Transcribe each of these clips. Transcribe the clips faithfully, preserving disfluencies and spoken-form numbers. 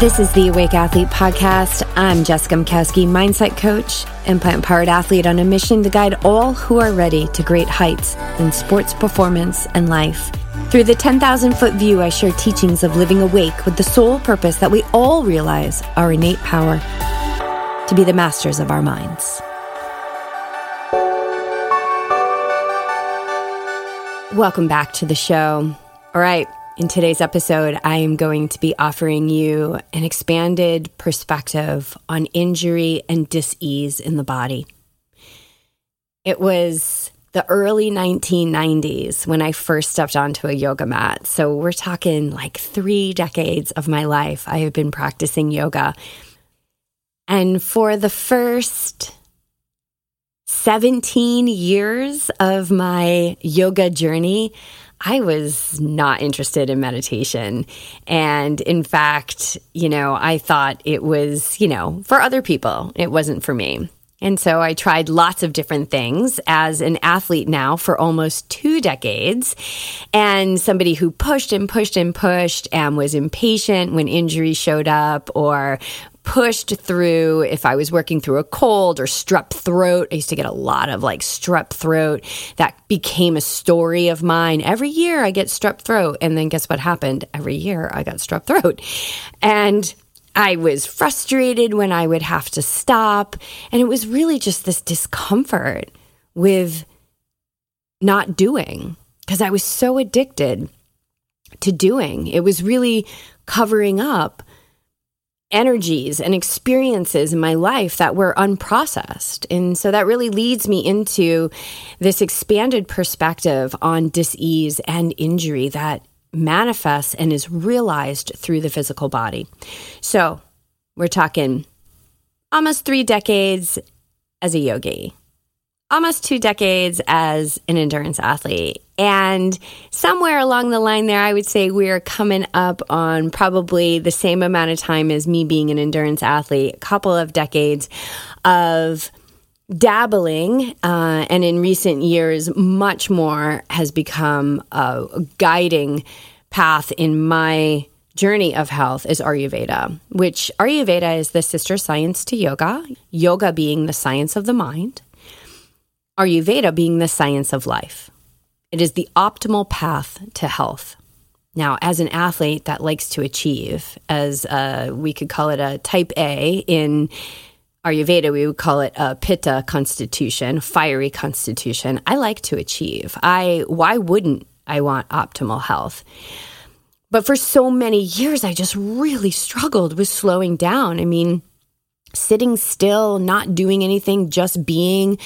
This is the Awake Athlete Podcast. I'm Jessica Mkowski, mindset coach, implant-powered athlete on a mission to guide all who are ready to great heights in sports performance and life. Through the ten thousand foot view, I share teachings of living awake with the sole purpose that we all realize our innate power to be the masters of our minds. Welcome back to the show. All right, in today's episode, I am going to be offering you an expanded perspective on injury and dis-ease in the body. It was the early nineteen nineties when I first stepped onto a yoga mat. So we're talking like three decades of my life I have been practicing yoga. And for the first seventeen years of my yoga journey, I was not interested in meditation. And in fact, you know, I thought it was, you know, for other people. It wasn't for me. And so I tried lots of different things as an athlete now for almost two decades, and somebody who pushed and pushed and pushed and was impatient when injury showed up, or pushed through if I was working through a cold or strep throat. I used to get a lot of like strep throat. That became a story of mine. Every year I get strep throat. And then guess what happened? Every year I got strep throat. And I was frustrated when I would have to stop. And it was really just this discomfort with not doing, because I was so addicted to doing. It was really covering up energies and experiences in my life that were unprocessed. And so that really leads me into this expanded perspective on dis-ease and injury that manifests and is realized through the physical body. So we're talking almost three decades as a yogi, almost two decades as an endurance athlete. And somewhere along the line there, I would say we're coming up on probably the same amount of time as me being an endurance athlete, a couple of decades of dabbling. Uh, and in recent years, much more has become a guiding path in my journey of health is Ayurveda, which Ayurveda is the sister science to yoga, yoga being the science of the mind, Ayurveda being the science of life. It is the optimal path to health. Now, as an athlete that likes to achieve, as a, we could call it a type A in Ayurveda, we would call it a pitta constitution, fiery constitution. I like to achieve. I why wouldn't I want optimal health? But for so many years, I just really struggled with slowing down. I mean, sitting still, not doing anything, just being.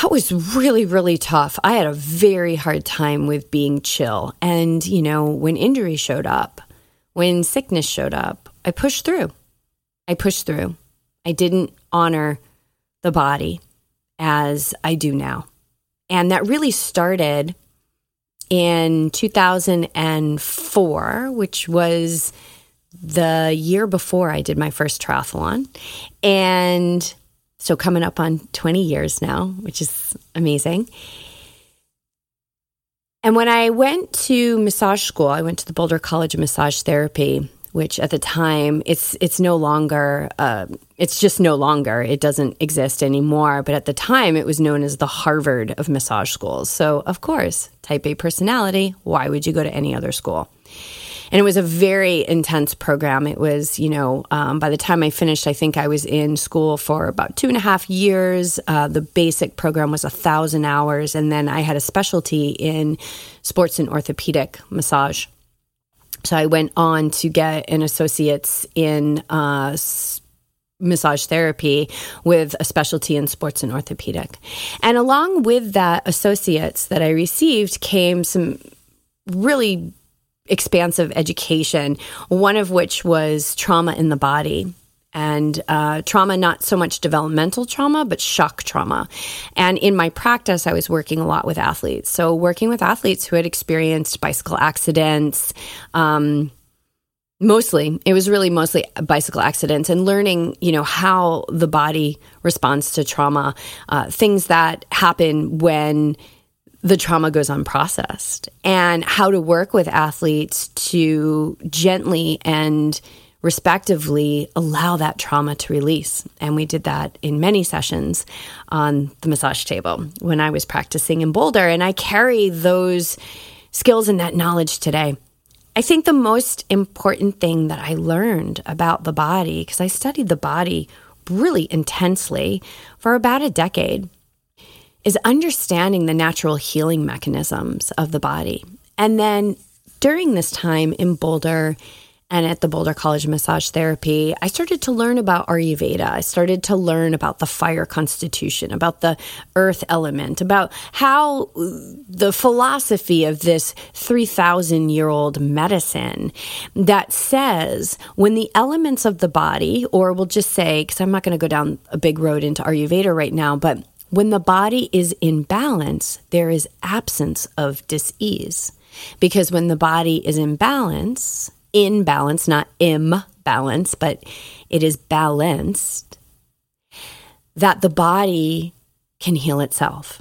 That was really, really tough. I had a very hard time with being chill. And, you know, when injury showed up, when sickness showed up, I pushed through. I pushed through. I didn't honor the body as I do now. And that really started in two thousand four, which was the year before I did my first triathlon. And so coming up on twenty years now, which is amazing. And when I went to massage school, I went to the Boulder College of Massage Therapy, which at the time, it's it's no longer, uh, it's just no longer, it doesn't exist anymore. But at the time, it was known as the Harvard of massage schools. So of course, type A personality, why would you go to any other school? And it was a very intense program. It was, you know, um, by the time I finished, I think I was in school for about two and a half years. Uh, the basic program was a thousand hours. And then I had a specialty in sports and orthopedic massage. So I went on to get an associate's in uh, s- massage therapy with a specialty in sports and orthopedic. And along with that associate's that I received came some really expansive education, one of which was trauma in the body, and uh, trauma, not so much developmental trauma, but shock trauma. And in my practice, I was working a lot with athletes. So working with athletes who had experienced bicycle accidents, um, mostly, it was really mostly bicycle accidents, and learning, you know, how the body responds to trauma, uh, things that happen when the trauma goes unprocessed, and how to work with athletes to gently and respectively allow that trauma to release. And we did that in many sessions on the massage table when I was practicing in Boulder. And I carry those skills and that knowledge today. I think the most important thing that I learned about the body, because I studied the body really intensely for about a decade, is understanding the natural healing mechanisms of the body. And then during this time in Boulder and at the Boulder College of Massage Therapy, I started to learn about Ayurveda. I started to learn about the fire constitution, about the earth element, about how the philosophy of this three thousand year old medicine that says when the elements of the body, or we'll just say, because I'm not going to go down a big road into Ayurveda right now, but when the body is in balance, there is absence of dis-ease. Because when the body is in balance, in balance, not imbalance, but it is balanced, that the body can heal itself.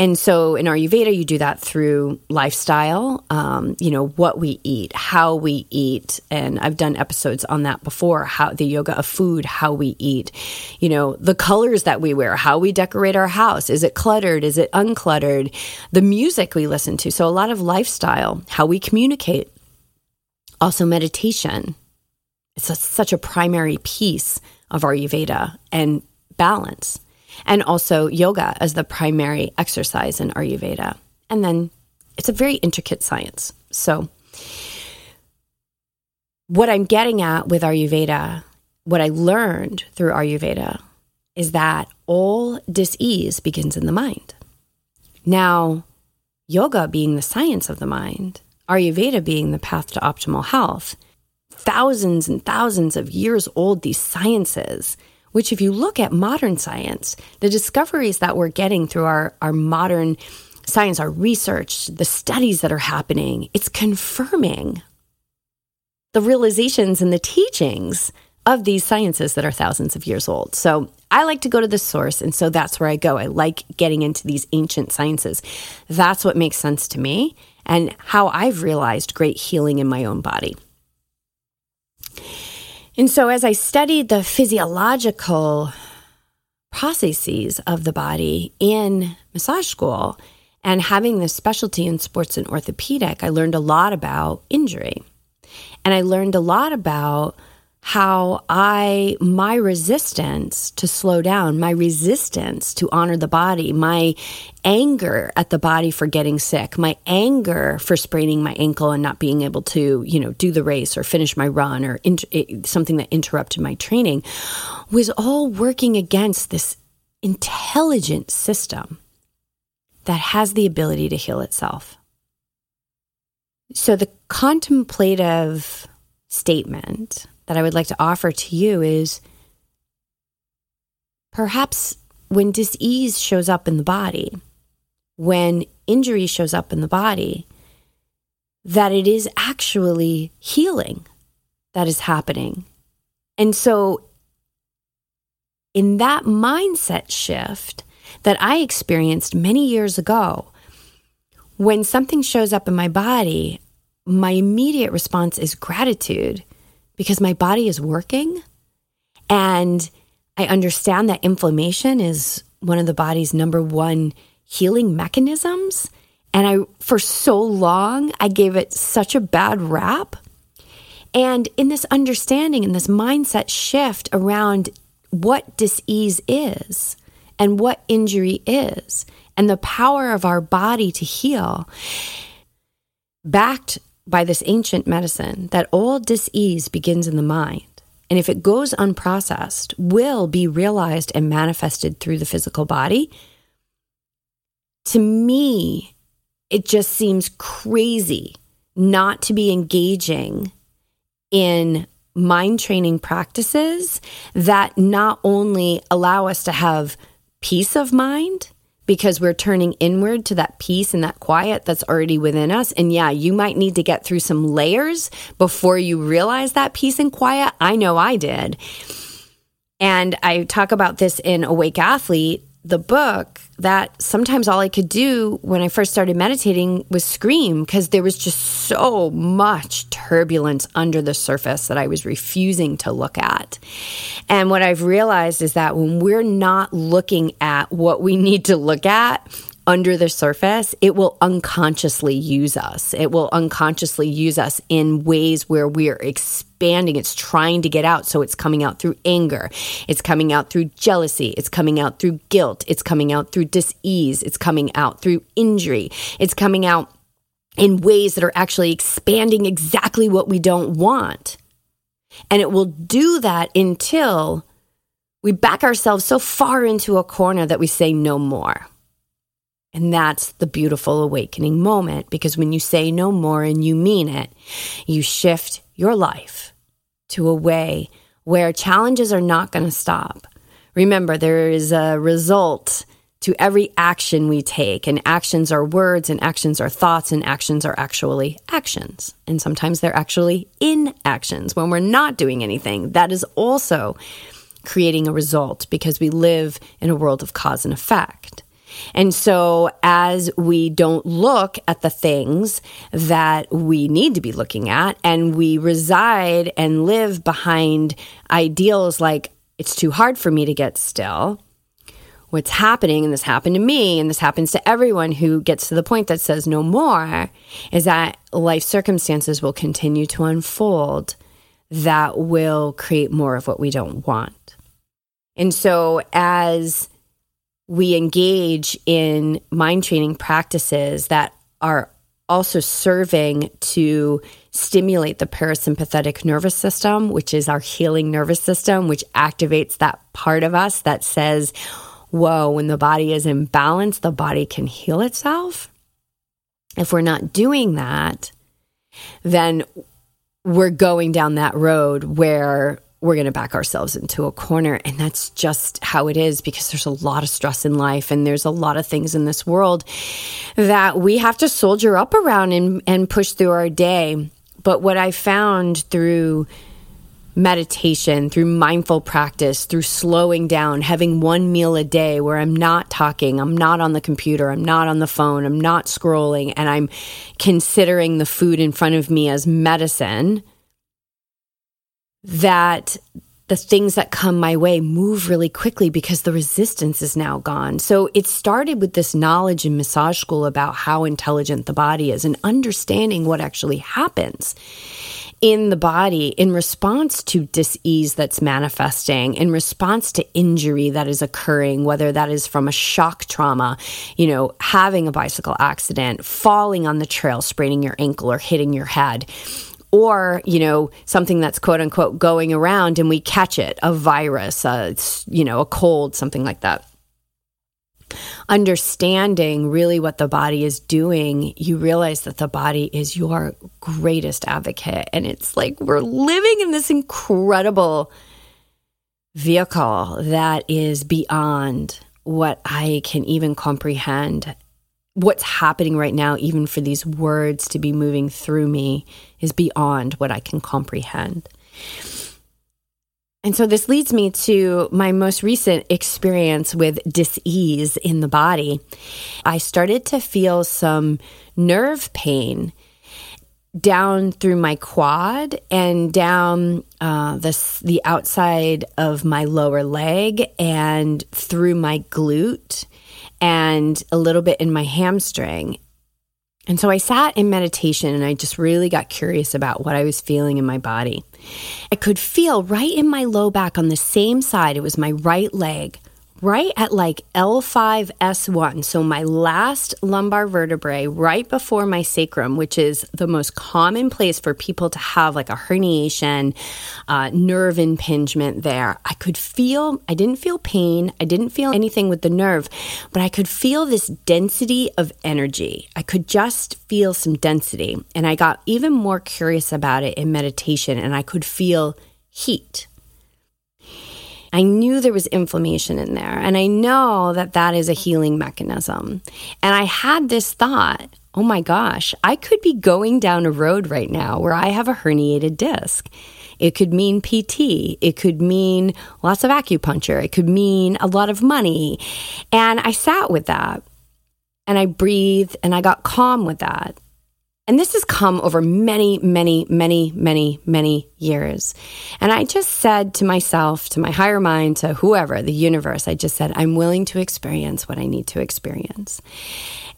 And so in Ayurveda, you do that through lifestyle, um, you know, what we eat, how we eat. And I've done episodes on that before, how the yoga of food, how we eat, you know, the colors that we wear, how we decorate our house. Is it cluttered? Is it uncluttered? The music we listen to. So a lot of lifestyle, how we communicate. Also meditation. It's a, such a primary piece of Ayurveda and balance. And also yoga as the primary exercise in Ayurveda. And then it's a very intricate science. So what I'm getting at with Ayurveda, what I learned through Ayurveda, is that all dis-ease begins in the mind. Now, yoga being the science of the mind, Ayurveda being the path to optimal health, thousands and thousands of years old, these sciences, which if you look at modern science, the discoveries that we're getting through our, our modern science, our research, the studies that are happening, it's confirming the realizations and the teachings of these sciences that are thousands of years old. So I like to go to the source, and so that's where I go. I like getting into these ancient sciences. That's what makes sense to me and how I've realized great healing in my own body. And so as I studied the physiological processes of the body in massage school and having this specialty in sports and orthopedic, I learned a lot about injury. And I learned a lot about how I, my resistance to slow down, my resistance to honor the body, my anger at the body for getting sick, my anger for spraining my ankle and not being able to, you know, do the race or finish my run or inter- something that interrupted my training was all working against this intelligent system that has the ability to heal itself. So the contemplative statement that I would like to offer to you is perhaps when dis-ease shows up in the body, when injury shows up in the body, that it is actually healing that is happening. And so in that mindset shift that I experienced many years ago, when something shows up in my body, my immediate response is gratitude. Because my body is working, and I understand that inflammation is one of the body's number one healing mechanisms. And I, for so long, I gave it such a bad rap. And in this understanding, in this mindset shift around what dis-ease is and what injury is and the power of our body to heal, backed by this ancient medicine, that all dis-ease begins in the mind, and if it goes unprocessed, will be realized and manifested through the physical body. To me, it just seems crazy not to be engaging in mind training practices that not only allow us to have peace of mind, because we're turning inward to that peace and that quiet that's already within us. And yeah, you might need to get through some layers before you realize that peace and quiet. I know I did. And I talk about this in Awake Athlete, the book that sometimes all I could do when I first started meditating was scream, because there was just so much turbulence under the surface that I was refusing to look at. And what I've realized is that when we're not looking at what we need to look at under the surface, it will unconsciously use us. It will unconsciously use us in ways where we're experiencing expanding. It's trying to get out. So it's coming out through anger. It's coming out through jealousy. It's coming out through guilt. It's coming out through dis-ease. It's coming out through injury. It's coming out in ways that are actually expanding exactly what we don't want. And it will do that until we back ourselves so far into a corner that we say no more. And that's the beautiful awakening moment, because when you say no more and you mean it, you shift your life to a way where challenges are not going to stop. Remember, there is a result to every action we take, and actions are words, and actions are thoughts, and actions are actually actions. And sometimes they're actually inactions when we're not doing anything. That is also creating a result, because we live in a world of cause and effect. And so as we don't look at the things that we need to be looking at, and we reside and live behind ideals like, it's too hard for me to get still, what's happening, and this happened to me, and this happens to everyone who gets to the point that says no more, is that life circumstances will continue to unfold that will create more of what we don't want. And so as we engage in mind training practices that are also serving to stimulate the parasympathetic nervous system, which is our healing nervous system, which activates that part of us that says, whoa, when the body is in balance, the body can heal itself. If we're not doing that, then we're going down that road where we're going to back ourselves into a corner. And that's just how it is, because there's a lot of stress in life, and there's a lot of things in this world that we have to soldier up around and, and push through our day. But what I found through meditation, through mindful practice, through slowing down, having one meal a day where I'm not talking, I'm not on the computer, I'm not on the phone, I'm not scrolling, and I'm considering the food in front of me as medicine, that the things that come my way move really quickly, because the resistance is now gone. So it started with this knowledge in massage school about how intelligent the body is, and understanding what actually happens in the body in response to dis-ease that's manifesting, in response to injury that is occurring, whether that is from a shock trauma, you know, having a bicycle accident, falling on the trail, spraining your ankle or hitting your head, or, you know, something that's quote unquote going around and we catch it, a virus, a, you know, a cold, something like that. Understanding really what the body is doing, you realize that the body is your greatest advocate. And it's like we're living in this incredible vehicle that is beyond what I can even comprehend. What's happening right now, even for these words to be moving through me, is beyond what I can comprehend. And so this leads me to my most recent experience with dis-ease in the body. I started to feel some nerve pain down through my quad and down uh, the, the outside of my lower leg and through my glute, and a little bit in my hamstring. And so I sat in meditation and I just really got curious about what I was feeling in my body. I could feel right in my low back on the same side, it was my right leg, right at like L five S one, so my last lumbar vertebrae, right before my sacrum, which is the most common place for people to have like a herniation, uh, nerve impingement there. I could feel, I didn't feel pain, I didn't feel anything with the nerve, but I could feel this density of energy. I could just feel some density. And I got even more curious about it in meditation, and I could feel heat. I knew there was inflammation in there, and I know that that is a healing mechanism. And I had this thought, oh my gosh, I could be going down a road right now where I have a herniated disc. It could mean P T. It could mean lots of acupuncture. It could mean a lot of money. And I sat with that and I breathed and I got calm with that. And this has come over many, many, many, many, many years. And I just said to myself, to my higher mind, to whoever, the universe, I just said, I'm willing to experience what I need to experience.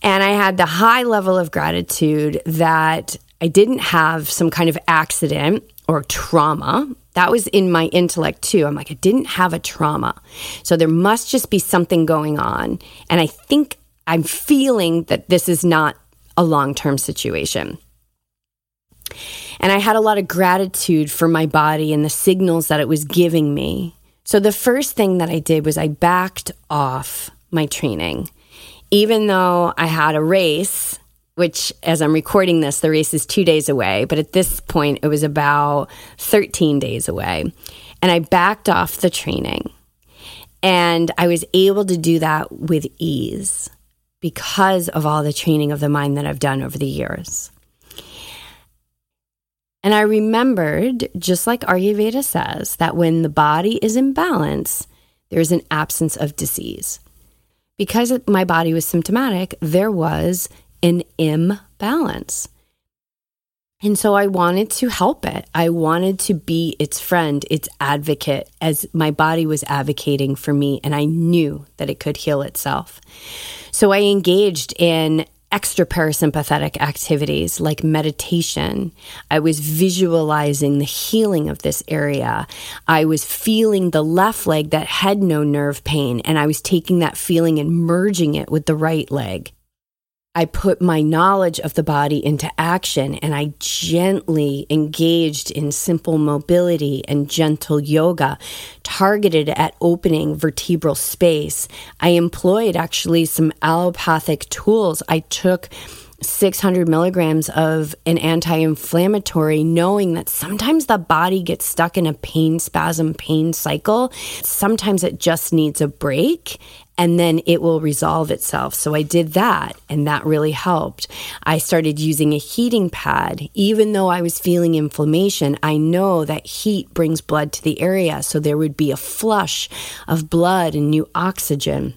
And I had the high level of gratitude that I didn't have some kind of accident or trauma. That was in my intellect too. I'm like, I didn't have a trauma. So there must just be something going on. And I think I'm feeling that this is not a long-term situation. And I had a lot of gratitude for my body and the signals that it was giving me. So the first thing that I did was I backed off my training. Even though I had a race, which as I'm recording this, the race is two days away, but at this point it was about thirteen days away. And I backed off the training. And I was able to do that with ease, because of all the training of the mind that I've done over the years. And I remembered, just like Ayurveda says, that when the body is in balance, there is an absence of disease. Because my body was symptomatic, there was an imbalance. And so I wanted to help it. I wanted to be its friend, its advocate, as my body was advocating for me, and I knew that it could heal itself. So I engaged in extra parasympathetic activities like meditation. I was visualizing the healing of this area. I was feeling the left leg that had no nerve pain, and I was taking that feeling and merging it with the right leg. I put my knowledge of the body into action, and I gently engaged in simple mobility and gentle yoga targeted at opening vertebral space. I employed actually some allopathic tools. I took six hundred milligrams of an anti-inflammatory, knowing that sometimes the body gets stuck in a pain spasm, pain cycle. Sometimes it just needs a break, and then it will resolve itself. So I did that, and that really helped. I started using a heating pad. Even though I was feeling inflammation, I know that heat brings blood to the area, so there would be a flush of blood and new oxygen.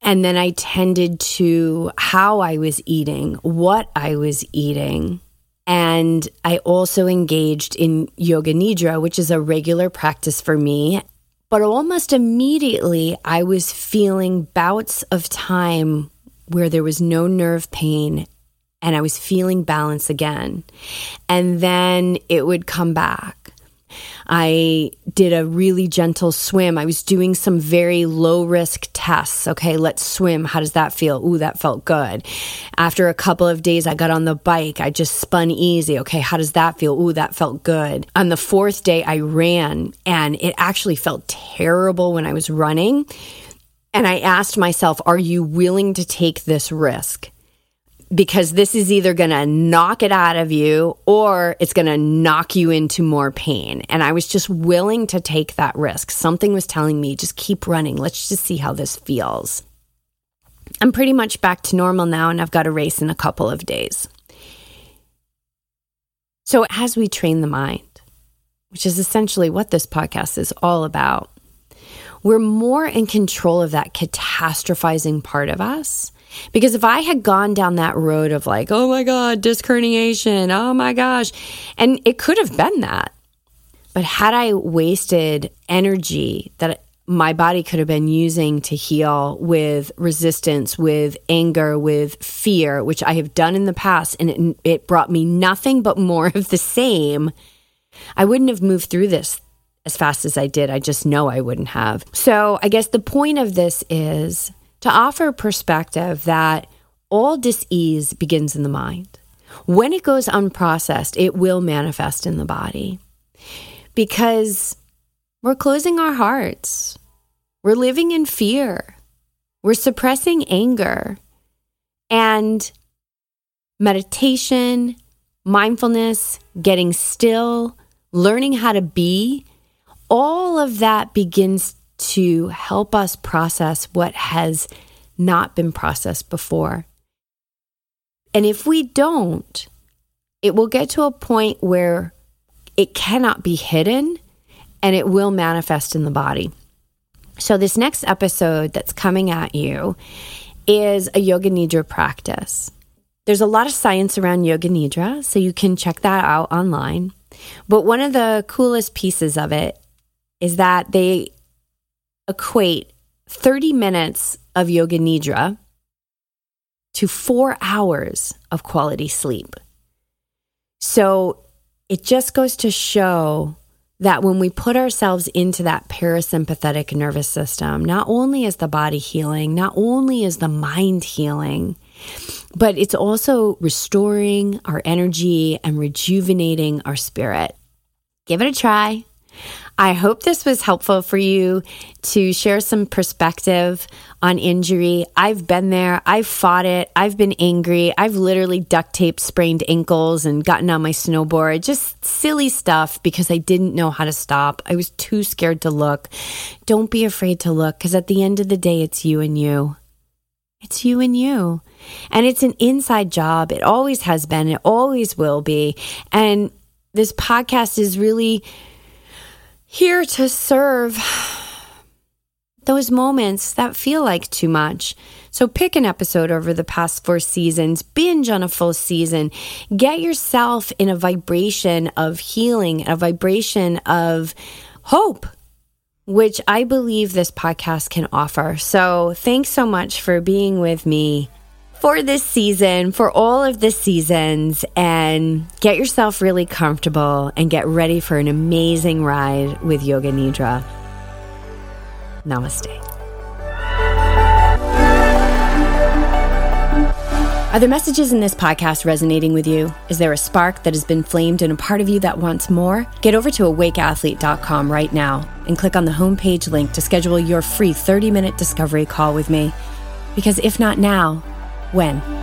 And then I tended to how I was eating, what I was eating. And I also engaged in yoga nidra, which is a regular practice for me. But almost immediately, I was feeling bouts of time where there was no nerve pain, and I was feeling balance again. And then it would come back. I did a really gentle swim. I was doing some very low-risk tests. Okay, let's swim. How does that feel? Ooh, that felt good. After a couple of days, I got on the bike. I just spun easy. Okay, how does that feel? Ooh, that felt good. On the fourth day, I ran, and it actually felt terrible when I was running. And I asked myself, are you willing to take this risk? Because this is either going to knock it out of you, or it's going to knock you into more pain. And I was just willing to take that risk. Something was telling me, just keep running. Let's just see how this feels. I'm pretty much back to normal now, and I've got a race in a couple of days. So as we train the mind, which is essentially what this podcast is all about, we're more in control of that catastrophizing part of us. Because if I had gone down that road of like, oh my God, disc herniation, oh my gosh, and it could have been that. But had I wasted energy that my body could have been using to heal with resistance, with anger, with fear, which I have done in the past, and it, it brought me nothing but more of the same, I wouldn't have moved through this as fast as I did. I just know I wouldn't have. So I guess the point of this is to offer perspective that all dis-ease begins in the mind. When it goes unprocessed, it will manifest in the body, because we're closing our hearts. We're living in fear. We're suppressing anger. And meditation, mindfulness, getting still, learning how to be, all of that begins to help us process what has not been processed before. And if we don't, it will get to a point where it cannot be hidden, and it will manifest in the body. So this next episode that's coming at you is a yoga nidra practice. There's a lot of science around yoga nidra, so you can check that out online. But one of the coolest pieces of it is that they equate thirty minutes of yoga nidra to four hours of quality sleep. So it just goes to show that when we put ourselves into that parasympathetic nervous system, not only is the body healing, not only is the mind healing, but it's also restoring our energy and rejuvenating our spirit. Give it a try. I hope this was helpful for you to share some perspective on injury. I've been there. I've fought it. I've been angry. I've literally duct taped sprained ankles and gotten on my snowboard. Just silly stuff because I didn't know how to stop. I was too scared to look. Don't be afraid to look, because at the end of the day, it's you and you. It's you and you. And it's an inside job. It always has been. It always will be. And this podcast is really here to serve those moments that feel like too much. So pick an episode over the past four seasons, binge on a full season, get yourself in a vibration of healing, a vibration of hope, which I believe this podcast can offer. So thanks so much for being with me for this season, for all of the seasons, and get yourself really comfortable and get ready for an amazing ride with yoga nidra. Namaste. Are the messages in this podcast resonating with you? Is there a spark that has been flamed in a part of you that wants more? Get over to awake athlete dot com right now and click on the homepage link to schedule your free thirty-minute discovery call with me. Because if not now, when?